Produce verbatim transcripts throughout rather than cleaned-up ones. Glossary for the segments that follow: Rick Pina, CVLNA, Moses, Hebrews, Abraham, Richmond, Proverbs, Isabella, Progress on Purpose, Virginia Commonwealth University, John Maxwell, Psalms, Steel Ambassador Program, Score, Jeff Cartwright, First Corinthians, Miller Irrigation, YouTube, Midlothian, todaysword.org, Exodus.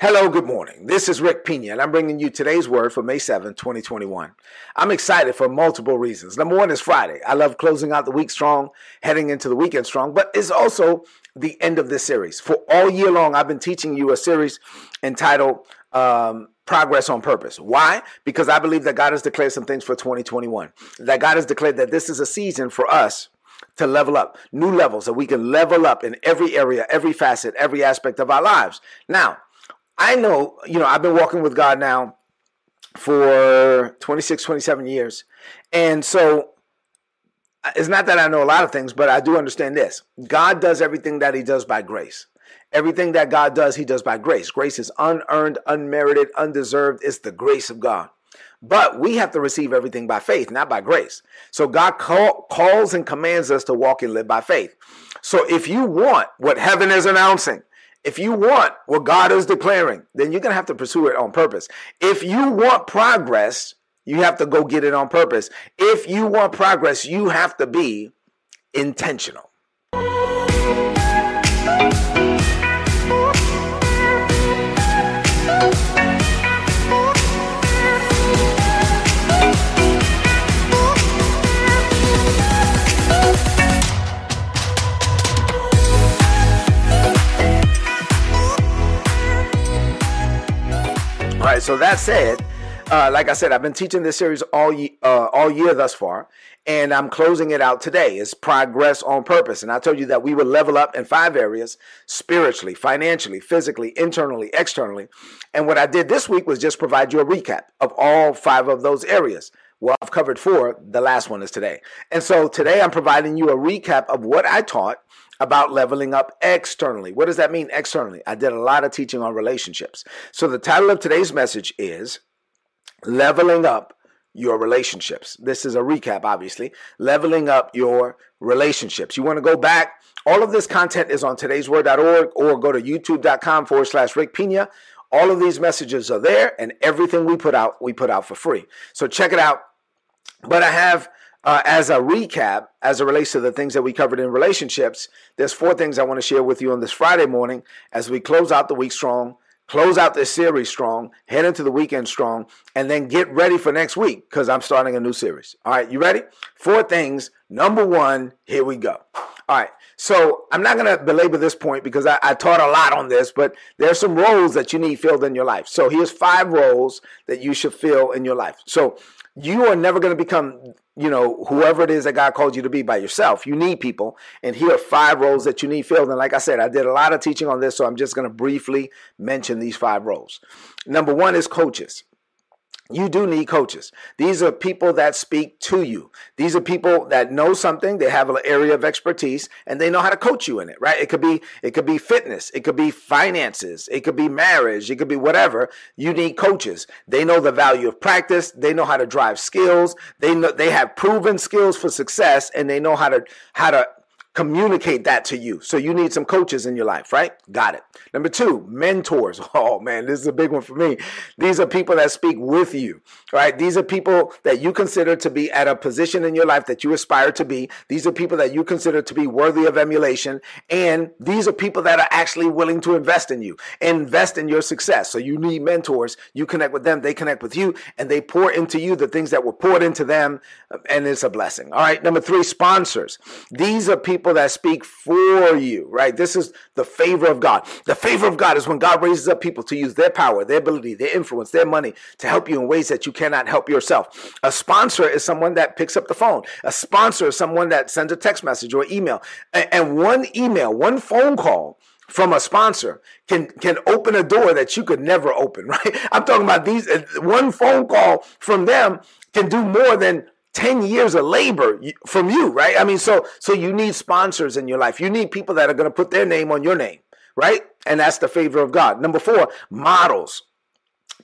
Hello, good morning. This is Rick Pina, and I'm bringing you today's word for May seventh, twenty twenty-one. I'm excited for multiple reasons. Number one is Friday. I love closing out the week strong, heading into the weekend strong, but it's also the end of this series. For all year long, I've been teaching you a series entitled um, Progress on Purpose. Why? Because I believe that God has declared some things for twenty twenty-one, that God has declared that this is a season for us to level up, new levels, that we can level up in every area, every facet, every aspect of our lives. Now, I know, you know, I've been walking with God now for twenty-six, twenty-seven years. And so it's not that I know a lot of things, but I do understand this. God does everything that he does by grace. Everything that God does, he does by grace. Grace is unearned, unmerited, undeserved. It's the grace of God. But we have to receive everything by faith, not by grace. So God call, calls and commands us to walk and live by faith. So if you want what heaven is announcing, if you want what God is declaring, then you're going to have to pursue it on purpose. If you want progress, you have to go get it on purpose. If you want progress, you have to be intentional. So that said, uh, like I said, I've been teaching this series all, ye- uh, all year thus far, and I'm closing it out today. It's Progress on Purpose. And I told you that we would level up in five areas: spiritually, financially, physically, internally, externally. And what I did this week was just provide you a recap of all five of those areas. Well, I've covered four. The last one is today. And so today I'm providing you a recap of what I taught about leveling up externally. What does that mean externally? I did a lot of teaching on relationships. So the title of today's message is Leveling Up Your Relationships. This is a recap, obviously. Leveling Up Your Relationships. You want to go back. All of this content is on today's word dot org or go to youtube.com forward slash Rick Pina. All of these messages are there, and everything we put out, we put out for free. So check it out. But I have, uh, as a recap, as it relates to the things that we covered in relationships, there's four things I want to share with you on this Friday morning as we close out the week strong, close out this series strong, head into the weekend strong, and then get ready for next week because I'm starting a new series. All right, you ready? Four things. Number one, here we go. All right, so I'm not going to belabor this point because I, I taught a lot on this, but there are some roles that you need filled in your life. So here's five roles that you should fill in your life. So you are never going to become, you know, whoever it is that God called you to be by yourself. You need people. And here are five roles that you need filled. And like I said, I did a lot of teaching on this, so I'm just going to briefly mention these five roles. Number one is coaches. You do need coaches. These are people that speak to you. These are people that know something, they have an area of expertise, and they know how to coach you in it, right? It could be it could be fitness, it could be finances, it could be marriage, it could be whatever. You need coaches. They know the value of practice, they know how to drive skills, they know they have proven skills for success, and they know how to how to communicate that to you. So you need some coaches in your life, right? Got it. Number two, mentors. Oh man, this is a big one for me. These are people that speak with you, right? These are people that you consider to be at a position in your life that you aspire to be. These are people that you consider to be worthy of emulation. And these are people that are actually willing to invest in you, invest in your success. So you need mentors. You connect with them, they connect with you, and they pour into you the things that were poured into them. And it's a blessing. All right. Number three, sponsors. These are people that speak for you, right? This is the favor of God. The favor of God is when God raises up people to use their power, their ability, their influence, their money to help you in ways that you cannot help yourself. A sponsor is someone that picks up the phone. A sponsor is someone that sends a text message or email. And one email, one phone call from a sponsor can can open a door that you could never open, right? I'm talking about these. One phone call from them can do more than ten years of labor from you, right? I mean, so so you need sponsors in your life. You need people that are going to put their name on your name, right? And that's the favor of God. Number four, models.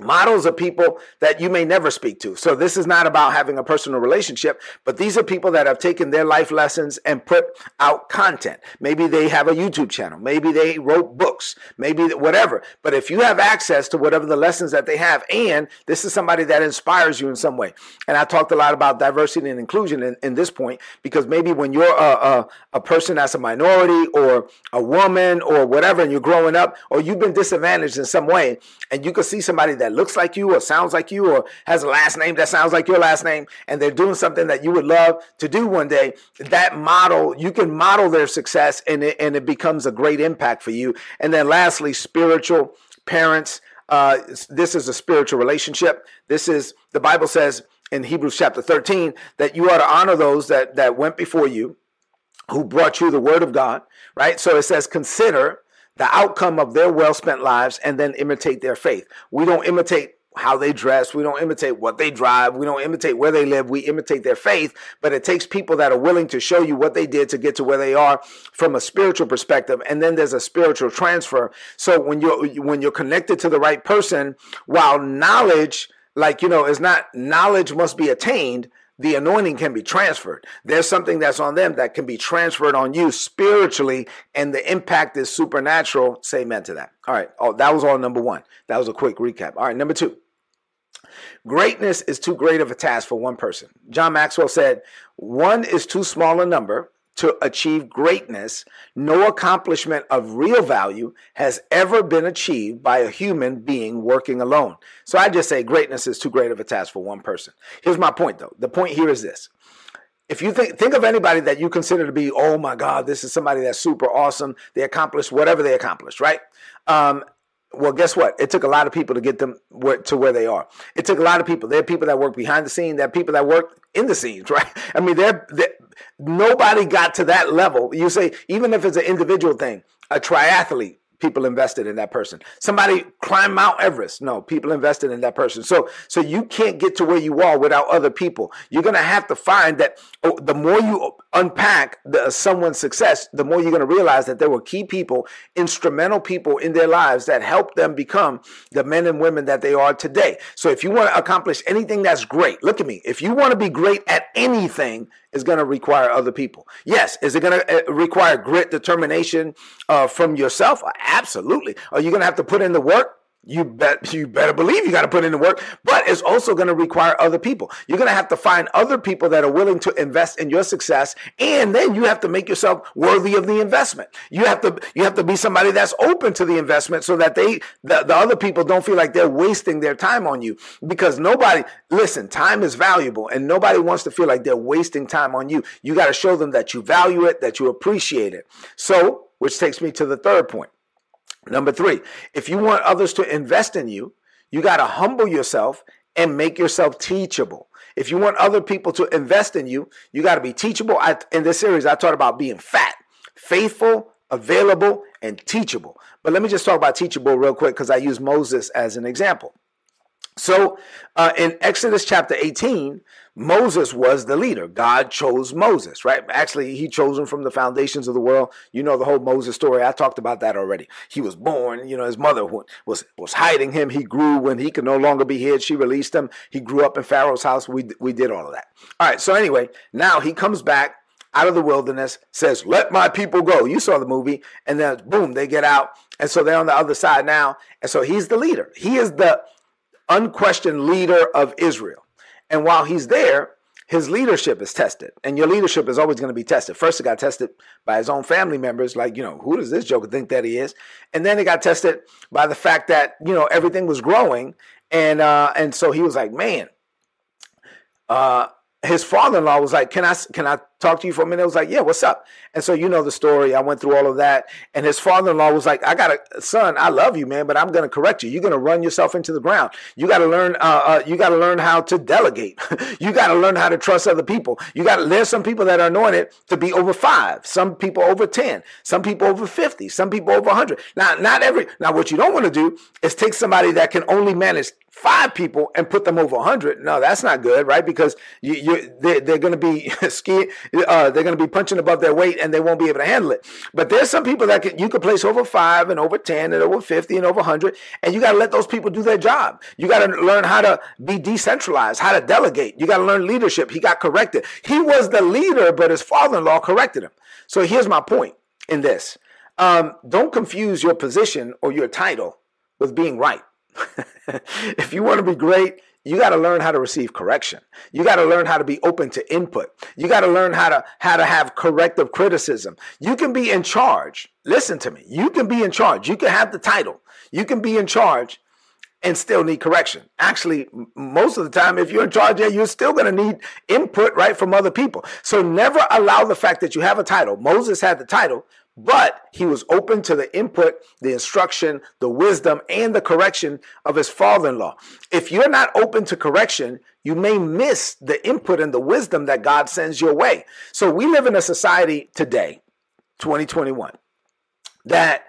Models of people that you may never speak to. So this is not about having a personal relationship, but these are people that have taken their life lessons and put out content. Maybe they have a YouTube channel. Maybe they wrote books, maybe whatever. But if you have access to whatever the lessons that they have, and this is somebody that inspires you in some way. And I talked a lot about diversity and inclusion in, in this point, because maybe when you're a, a, a person that's a minority or a woman or whatever, and you're growing up, or you've been disadvantaged in some way, and you can see somebody that that looks like you or sounds like you or has a last name that sounds like your last name, and they're doing something that you would love to do one day, that model, you can model their success, and it, and it becomes a great impact for you. And then lastly, spiritual parents. Uh, this is a spiritual relationship. This is, the Bible says in Hebrews chapter thirteen, that you ought to honor those that, that went before you, who brought you the word of God, right? So it says, consider the outcome of their well-spent lives, and then imitate their faith. We don't imitate how they dress. We don't imitate what they drive. We don't imitate where they live. We imitate their faith. But it takes people that are willing to show you what they did to get to where they are from a spiritual perspective. And then there's a spiritual transfer. So when you're, when you're connected to the right person, while knowledge, like, you know, is not, knowledge must be attained, the anointing can be transferred. There's something that's on them that can be transferred on you spiritually, and the impact is supernatural. Say amen to that. All right. Oh, that was all number one. That was a quick recap. All right. Number two, greatness is too great of a task for one person. John Maxwell said, one is too small a number to achieve greatness. No accomplishment of real value has ever been achieved by a human being working alone. So I just say greatness is too great of a task for one person. Here's my point, though. The point here is this. If you think, think of anybody that you consider to be, oh my God, this is somebody that's super awesome. They accomplished whatever they accomplished, right? Um, Well, guess what? It took a lot of people to get them where, to where they are. It took a lot of people. There are people that work behind the scene. There are people that work in the scenes, right? I mean, they're, they're, nobody got to that level. You say, even if it's an individual thing, a triathlete, people invested in that person. Somebody climbed Mount Everest. No, people invested in that person. So, so you can't get to where you are without other people. You're going to have to find that oh, the more you unpack the, someone's success, the more you're going to realize that there were key people, instrumental people in their lives that helped them become the men and women that they are today. So if you want to accomplish anything that's great, look at me. If you want to be great at anything, it's going to require other people. Yes. Is it going to require grit, determination uh, from yourself? Absolutely. Are you going to have to put in the work? You bet. You better believe you got to put in the work, but it's also going to require other people. You're going to have to find other people that are willing to invest in your success, and then you have to make yourself worthy of the investment. You have to you have to be somebody that's open to the investment, so that they the, the other people don't feel like they're wasting their time on you, because nobody, listen, time is valuable, and nobody wants to feel like they're wasting time on you. You got to show them that you value it, that you appreciate it. So, which takes me to the third point. Number three, if you want others to invest in you, you got to humble yourself and make yourself teachable. If you want other people to invest in you, you got to be teachable. I, in this series, I taught about being fat, faithful, available, and teachable. But let me just talk about teachable real quick, because I use Moses as an example. So uh, in Exodus chapter eighteen, Moses was the leader. God chose Moses, right? Actually, he chose him from the foundations of the world. You know the whole Moses story. I talked about that already. He was born. You know, his mother was was hiding him. He grew when he could no longer be hid. She released him. He grew up in Pharaoh's house. We, we did all of that. All right. So anyway, now he comes back out of the wilderness, says, let my people go. You saw the movie. And then, boom, they get out. And so they're on the other side now. And so he's the leader. He is the unquestioned leader of Israel. And while he's there, his leadership is tested. And your leadership is always going to be tested. First, it got tested by his own family members. Like, you know, who does this joker think that he is? And then it got tested by the fact that, you know, everything was growing. And uh, and so he was like, man, uh, his father-in-law was like, can I, can I talk to you for a minute? I was like, yeah, what's up? And so, you know, the story, I went through all of that. And his father-in-law was like, I got a son. I love you, man, but I'm going to correct you. You're going to run yourself into the ground. You got to learn, uh, uh, you got to learn how to delegate. You got to learn how to trust other people. You got to, there's some people that are anointed to be over five, some people over ten, some people over fifty, some people over a hundred. Now, not every, now what you don't want to do is take somebody that can only manage five people and put them over one hundred. No, that's not good, right? Because you, you, they, they're going to be skiing, uh, they're going to be punching above their weight, and they won't be able to handle it. But there's some people that can, you can place over five and over ten and over fifty and over one hundred, and you got to let those people do their job. You got to learn how to be decentralized, how to delegate. You got to learn leadership. He got corrected. He was the leader, but his father-in-law corrected him. So here's my point in this. Um, don't confuse your position or your title with being right. If you want to be great, you got to learn how to receive correction. You got to learn how to be open to input. You got to learn how to how to have corrective criticism. You can be in charge. Listen to me. You can be in charge. You can have the title. You can be in charge and still need correction. Actually, most of the time, if you're in charge, you're still going to need input, right, from other people. So never allow the fact that you have a title. Moses had the title, but he was open to the input, the instruction, the wisdom, and the correction of his father-in-law. If you're not open to correction, you may miss the input and the wisdom that God sends your way. So we live in a society today, twenty twenty-one, that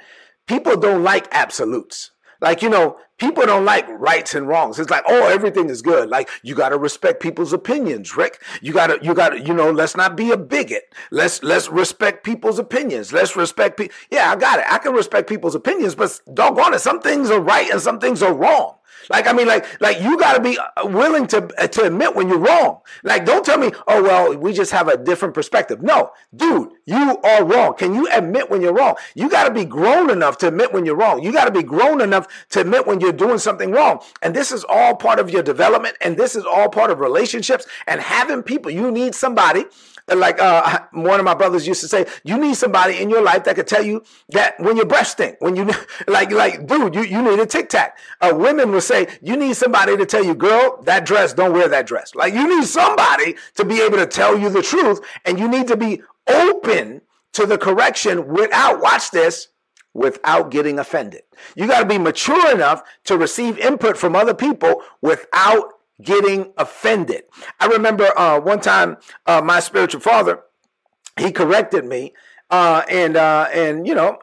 people don't like absolutes. Like, you know, people don't like rights and wrongs. It's like, oh, everything is good. Like, you got to respect people's opinions, Rick. You got to, you got to, you know, let's not be a bigot. Let's, let's respect people's opinions. Let's respect people. Yeah, I got it. I can respect people's opinions, but doggone it, some things are right and some things are wrong. Like, I mean, like, like you got to be willing to, to admit when you're wrong. Like, don't tell me, oh, well, we just have a different perspective. No, dude, you are wrong. Can you admit when you're wrong? You got to be grown enough to admit when you're wrong. You got to be grown enough to admit when you're doing something wrong. And this is all part of your development. And this is all part of relationships and having people. You need somebody. Like uh, one of my brothers used to say, you need somebody in your life that could tell you that when your breath stink, when you like, like, dude, you, you need a Tic Tac. Uh, women will say, you need somebody to tell you, girl, that dress, don't wear that dress. Like, you need somebody to be able to tell you the truth, and you need to be open to the correction without, watch this, without getting offended. You got to be mature enough to receive input from other people without getting offended. I remember uh, one time uh, my spiritual father, he corrected me, uh, and uh, and you know,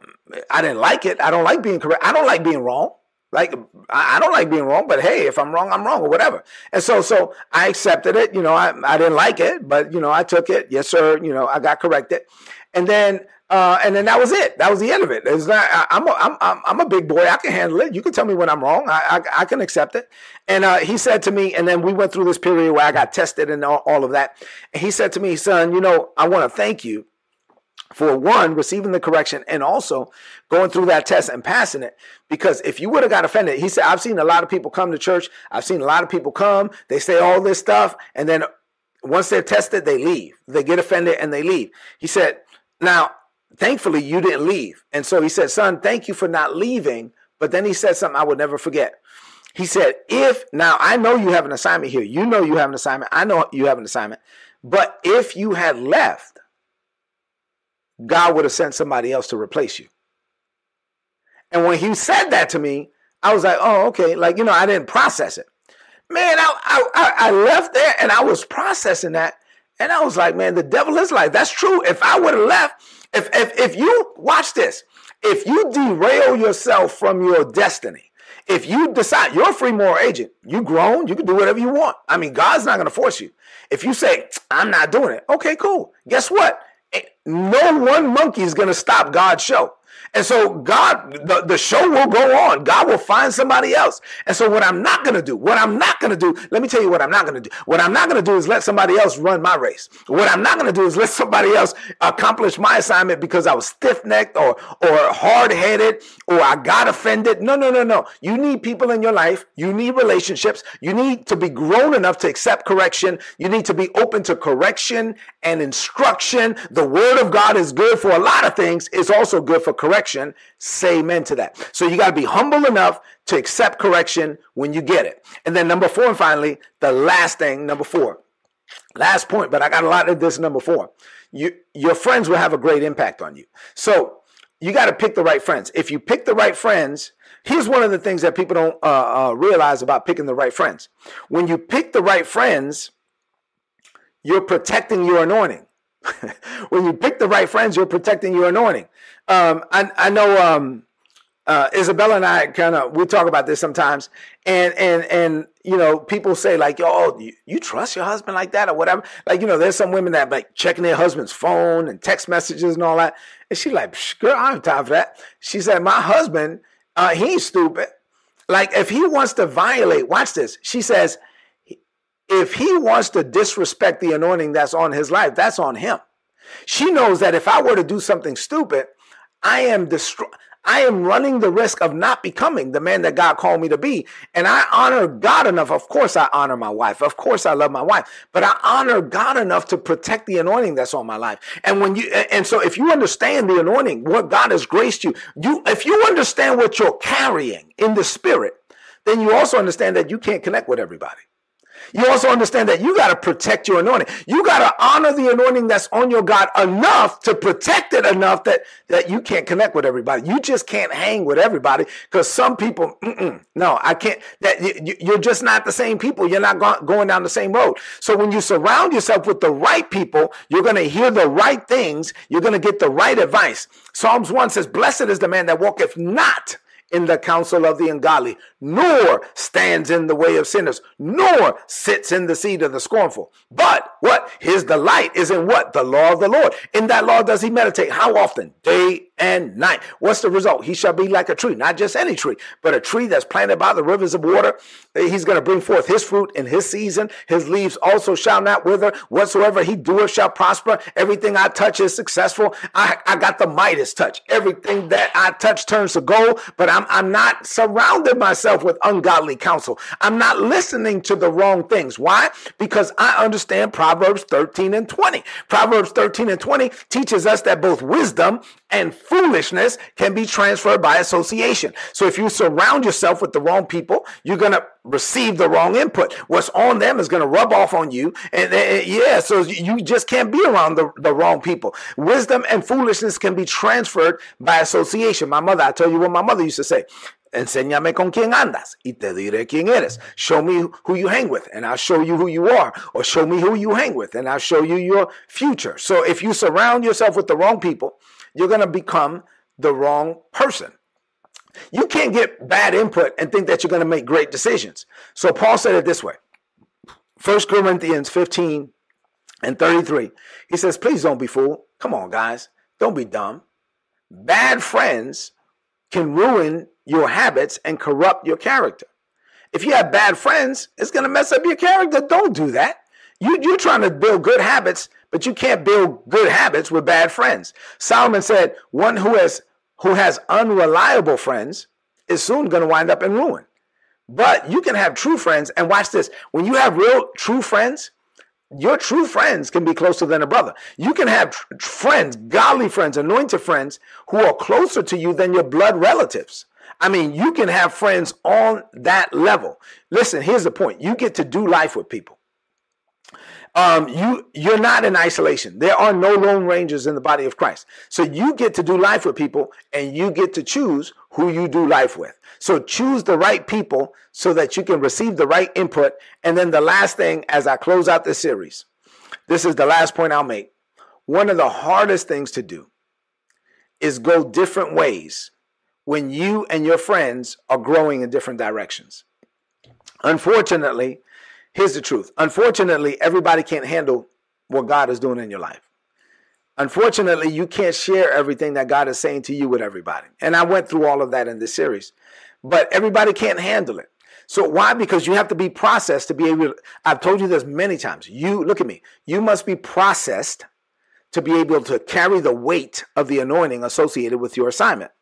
I didn't like it. I don't like being correct. I don't like being wrong. Like, I don't like being wrong, but hey, if I'm wrong, I'm wrong or whatever. And so, so I accepted it. You know, I, I didn't like it, but you know, I took it. Yes, sir. You know, I got corrected. And then, uh, and then that was it. That was the end of it. It's not, I, I'm, a, I'm, I'm a big boy. I can handle it. You can tell me when I'm wrong. I, I, I can accept it. And, uh, he said to me, and then we went through this period where I got tested and all, all of that. And he said to me, son, you know, I want to thank you for one, receiving the correction and also going through that test and passing it. Because if you would have got offended, he said, I've seen a lot of people come to church. I've seen a lot of people come. They say all this stuff. And then once they're tested, they leave. They get offended and they leave. He said, now, thankfully, you didn't leave. And so he said, son, thank you for not leaving. But then he said something I would never forget. He said, if now I know you have an assignment here. You know you have an assignment. I know you have an assignment. But if you had left, God would have sent somebody else to replace you. And when he said that to me, I was like, oh, okay. Like, you know, I didn't process it. Man, I, I, I left there and I was processing that. And I was like, man, the devil is like, that's true. If I would have left, if, if, if you, watch this, if you derail yourself from your destiny, if you decide you're a free moral agent, you grown, you can do whatever you want. I mean, God's not going to force you. If you say, I'm not doing it. Okay, cool. Guess what? No one monkey is going to stop God's show. And so God, the, the show will go on. God will find somebody else. And so what I'm not going to do, what I'm not going to do, let me tell you what I'm not going to do. What I'm not going to do is let somebody else run my race. What I'm not going to do is let somebody else accomplish my assignment because I was stiff-necked or, or hard-headed or I got offended. No, no, no, no. You need people in your life. You need relationships. You need to be grown enough to accept correction. You need to be open to correction and instruction. The word of God is good for a lot of things. It's also good for correction. Correction, say amen to that. So you got to be humble enough to accept correction when you get it. And then number four, and finally, the last thing, number four, last point, but I got a lot of this number four. You, your friends will have a great impact on you. So you got to pick the right friends. If you pick the right friends, here's one of the things that people don't uh, uh, realize about picking the right friends. When you pick the right friends, you're protecting your anointing. When you pick the right friends, you're protecting your anointing. Um, I, I know um, uh, Isabella and I kind of, we talk about this sometimes, and, and, and, you know, people say like, oh, you, you trust your husband like that or whatever. Like, you know, there's some women that like checking their husband's phone and text messages and all that. And she's like, girl, I don't have time for that. She said, my husband, uh, he's stupid. Like if he wants to violate, watch this. She says, if he wants to disrespect the anointing that's on his life, that's on him. She knows that if I were to do something stupid, I am destroy. I am running the risk of not becoming the man that God called me to be. And I honor God enough. Of course, I honor my wife. Of course, I love my wife. But I honor God enough to protect the anointing that's on my life. And when you, and so if you understand the anointing, what God has graced you, you, if you understand what you're carrying in the spirit, then you also understand that you can't connect with everybody. You also understand that you got to protect your anointing. You got to honor the anointing that's on your God enough to protect it enough that, that you can't connect with everybody. You just can't hang with everybody because some people, mm-mm, no, I can't. That you, You're just not the same people. You're not go- going down the same road. So when you surround yourself with the right people, you're going to hear the right things. You're going to get the right advice. Psalms one says, blessed is the man that walketh not in the counsel of the ungodly, nor stands in the way of sinners, nor sits in the seat of the scornful. But what? His delight is in what? The law of the Lord. In that law does he meditate. How often? Day and night. What's the result? He shall be like a tree, not just any tree, but a tree that's planted by the rivers of water. He's going to bring forth his fruit in his season. His leaves also shall not wither. Whatsoever he doeth shall prosper. Everything I touch is successful. I, I got the Midas touch. Everything that I touch turns to gold, but I'm, I'm not surrounding myself with ungodly counsel. I'm not listening to the wrong things. Why? Because I understand Proverbs thirteen and twenty. Proverbs thirteen and twenty teaches us that both wisdom and foolishness can be transferred by association. So if you surround yourself with the wrong people, you're going to receive the wrong input. What's on them is going to rub off on you. And, and yeah, so you just can't be around the, the wrong people. Wisdom and foolishness can be transferred by association. My mother, I tell you what my mother used to say. Enséñame con quién andas y te diré quién eres. Show me who you hang with and I'll show you who you are. Or show me who you hang with and I'll show you your future. So if you surround yourself with the wrong people, you're going to become the wrong person. You can't get bad input and think that you're going to make great decisions. So Paul said it this way. First Corinthians fifteen and thirty-three. He says, please don't be fooled. Come on, guys. Don't be dumb. Bad friends can ruin your habits and corrupt your character. If you have bad friends, it's going to mess up your character. Don't do that. You, you're trying to build good habits, but you can't build good habits with bad friends. Solomon said, one who has who has unreliable friends is soon going to wind up in ruin. But you can have true friends. And watch this. When you have real true friends, your true friends can be closer than a brother. You can have tr- friends, godly friends, anointed friends who are closer to you than your blood relatives. I mean, you can have friends on that level. Listen, here's the point. You get to do life with people. Um, you, you're not in isolation. There are no lone rangers in the body of Christ. So you get to do life with people and you get to choose who you do life with. So choose the right people so that you can receive the right input. And then the last thing, as I close out this series, this is the last point I'll make. One of the hardest things to do is go different ways when you and your friends are growing in different directions. Unfortunately, here's the truth. Unfortunately, everybody can't handle what God is doing in your life. Unfortunately, you can't share everything that God is saying to you with everybody. And I went through all of that in this series, but everybody can't handle it. So why? Because you have to be processed to be able to, I've told you this many times. You, look at me, you must be processed to be able to carry the weight of the anointing associated with your assignment.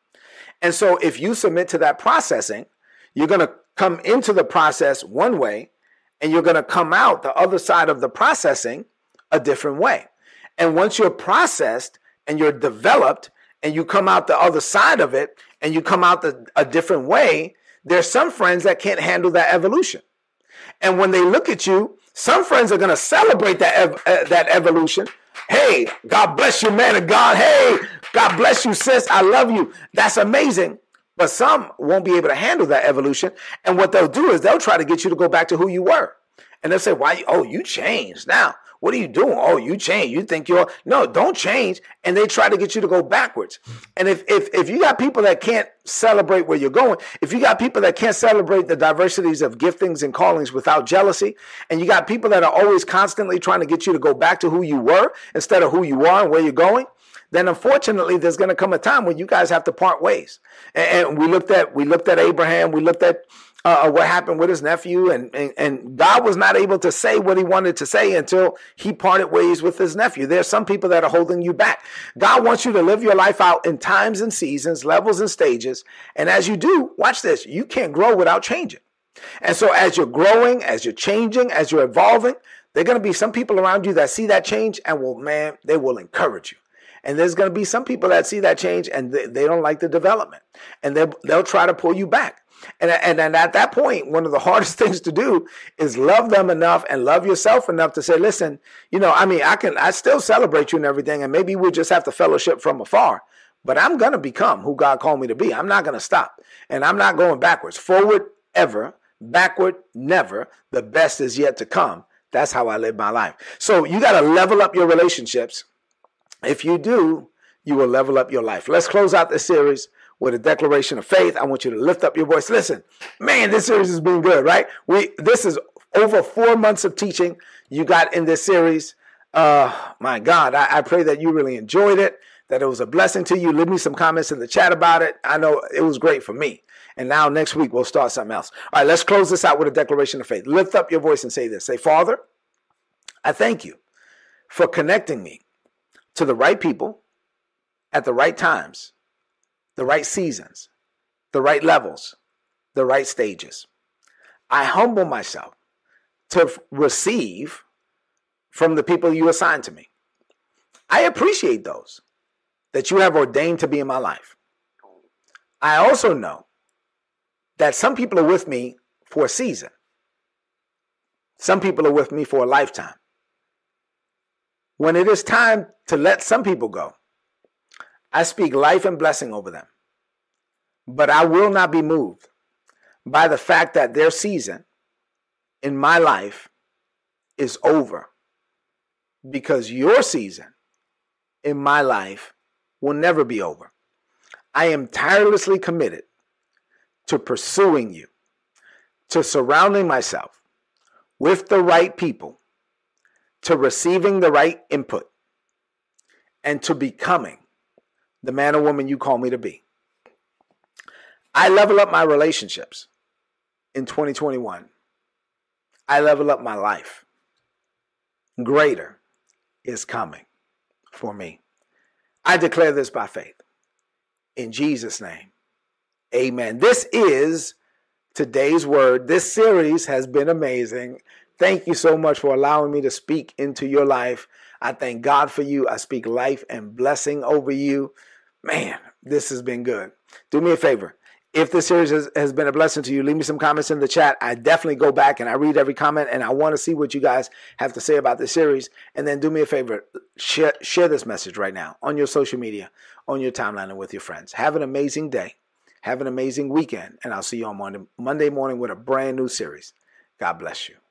And so if you submit to that processing, you're going to come into the process one way, and you're going to come out the other side of the processing a different way. And once you're processed and you're developed and you come out the other side of it and you come out the, a different way, there's some friends that can't handle that evolution. And when they look at you, some friends are going to celebrate that, ev- uh, that evolution. Hey, God bless you, man of God. Hey, God bless you, sis. I love you. That's amazing. But some won't be able to handle that evolution. And what they'll do is they'll try to get you to go back to who you were. And they'll say, why? Oh, you changed now. What are you doing? Oh, you change. You think you're, no, don't change. And they try to get you to go backwards. And if, if, if you got people that can't celebrate where you're going, if you got people that can't celebrate the diversities of giftings and callings without jealousy, and you got people that are always constantly trying to get you to go back to who you were instead of who you are and where you're going, then unfortunately, there's going to come a time when you guys have to part ways. And, and we looked at, we looked at Abraham, we looked at Uh, what happened with his nephew, and, and and God was not able to say what he wanted to say until he parted ways with his nephew. There are some people that are holding you back. God wants you to live your life out in times and seasons, levels and stages. And as you do, watch this, you can't grow without changing. And so as you're growing, as you're changing, as you're evolving, there are going to be some people around you that see that change and will, man, they will encourage you. And there's going to be some people that see that change and they, they don't like the development, and they'll, they'll try to pull you back. And, and and at that point, one of the hardest things to do is love them enough and love yourself enough to say, listen, you know, I mean, I can, I still celebrate you and everything, and maybe we'll just have to fellowship from afar, but I'm going to become who God called me to be. I'm not going to stop, and I'm not going backwards. Forward, ever. Backward, never. The best is yet to come. That's how I live my life. So you got to level up your relationships. If you do, you will level up your life. Let's close out this series with a declaration of faith. I want you to lift up your voice. Listen, man, this series has been good, right? We This is over four months of teaching you got in this series. Uh, my God, I, I pray that you really enjoyed it, that it was a blessing to you. Leave me some comments in the chat about it. I know it was great for me. And now next week we'll start something else. All right, let's close this out with a declaration of faith. Lift up your voice and say this. Say, Father, I thank you for connecting me to the right people at the right times, the right seasons, the right levels, the right stages. I humble myself to f- receive from the people you assign to me. I appreciate those that you have ordained to be in my life. I also know that some people are with me for a season. Some people are with me for a lifetime. When it is time to let some people go, I speak life and blessing over them. But I will not be moved by the fact that their season in my life is over, because your season in my life will never be over. I am tirelessly committed to pursuing you, to surrounding myself with the right people, to receiving the right input, and to becoming the man or woman you call me to be. I level up my relationships in twenty twenty-one. I level up my life. Greater is coming for me. I declare this by faith. In Jesus' name, amen. This is Today's Word. This series has been amazing. Thank you so much for allowing me to speak into your life. I thank God for you. I speak life and blessing over you. Man, this has been good. Do me a favor. If this series has, has been a blessing to you, leave me some comments in the chat. I definitely go back and I read every comment, and I want to see what you guys have to say about this series. And then do me a favor, share, share this message right now on your social media, on your timeline, and with your friends. Have an amazing day. Have an amazing weekend. And I'll see you on Monday, Monday morning with a brand new series. God bless you.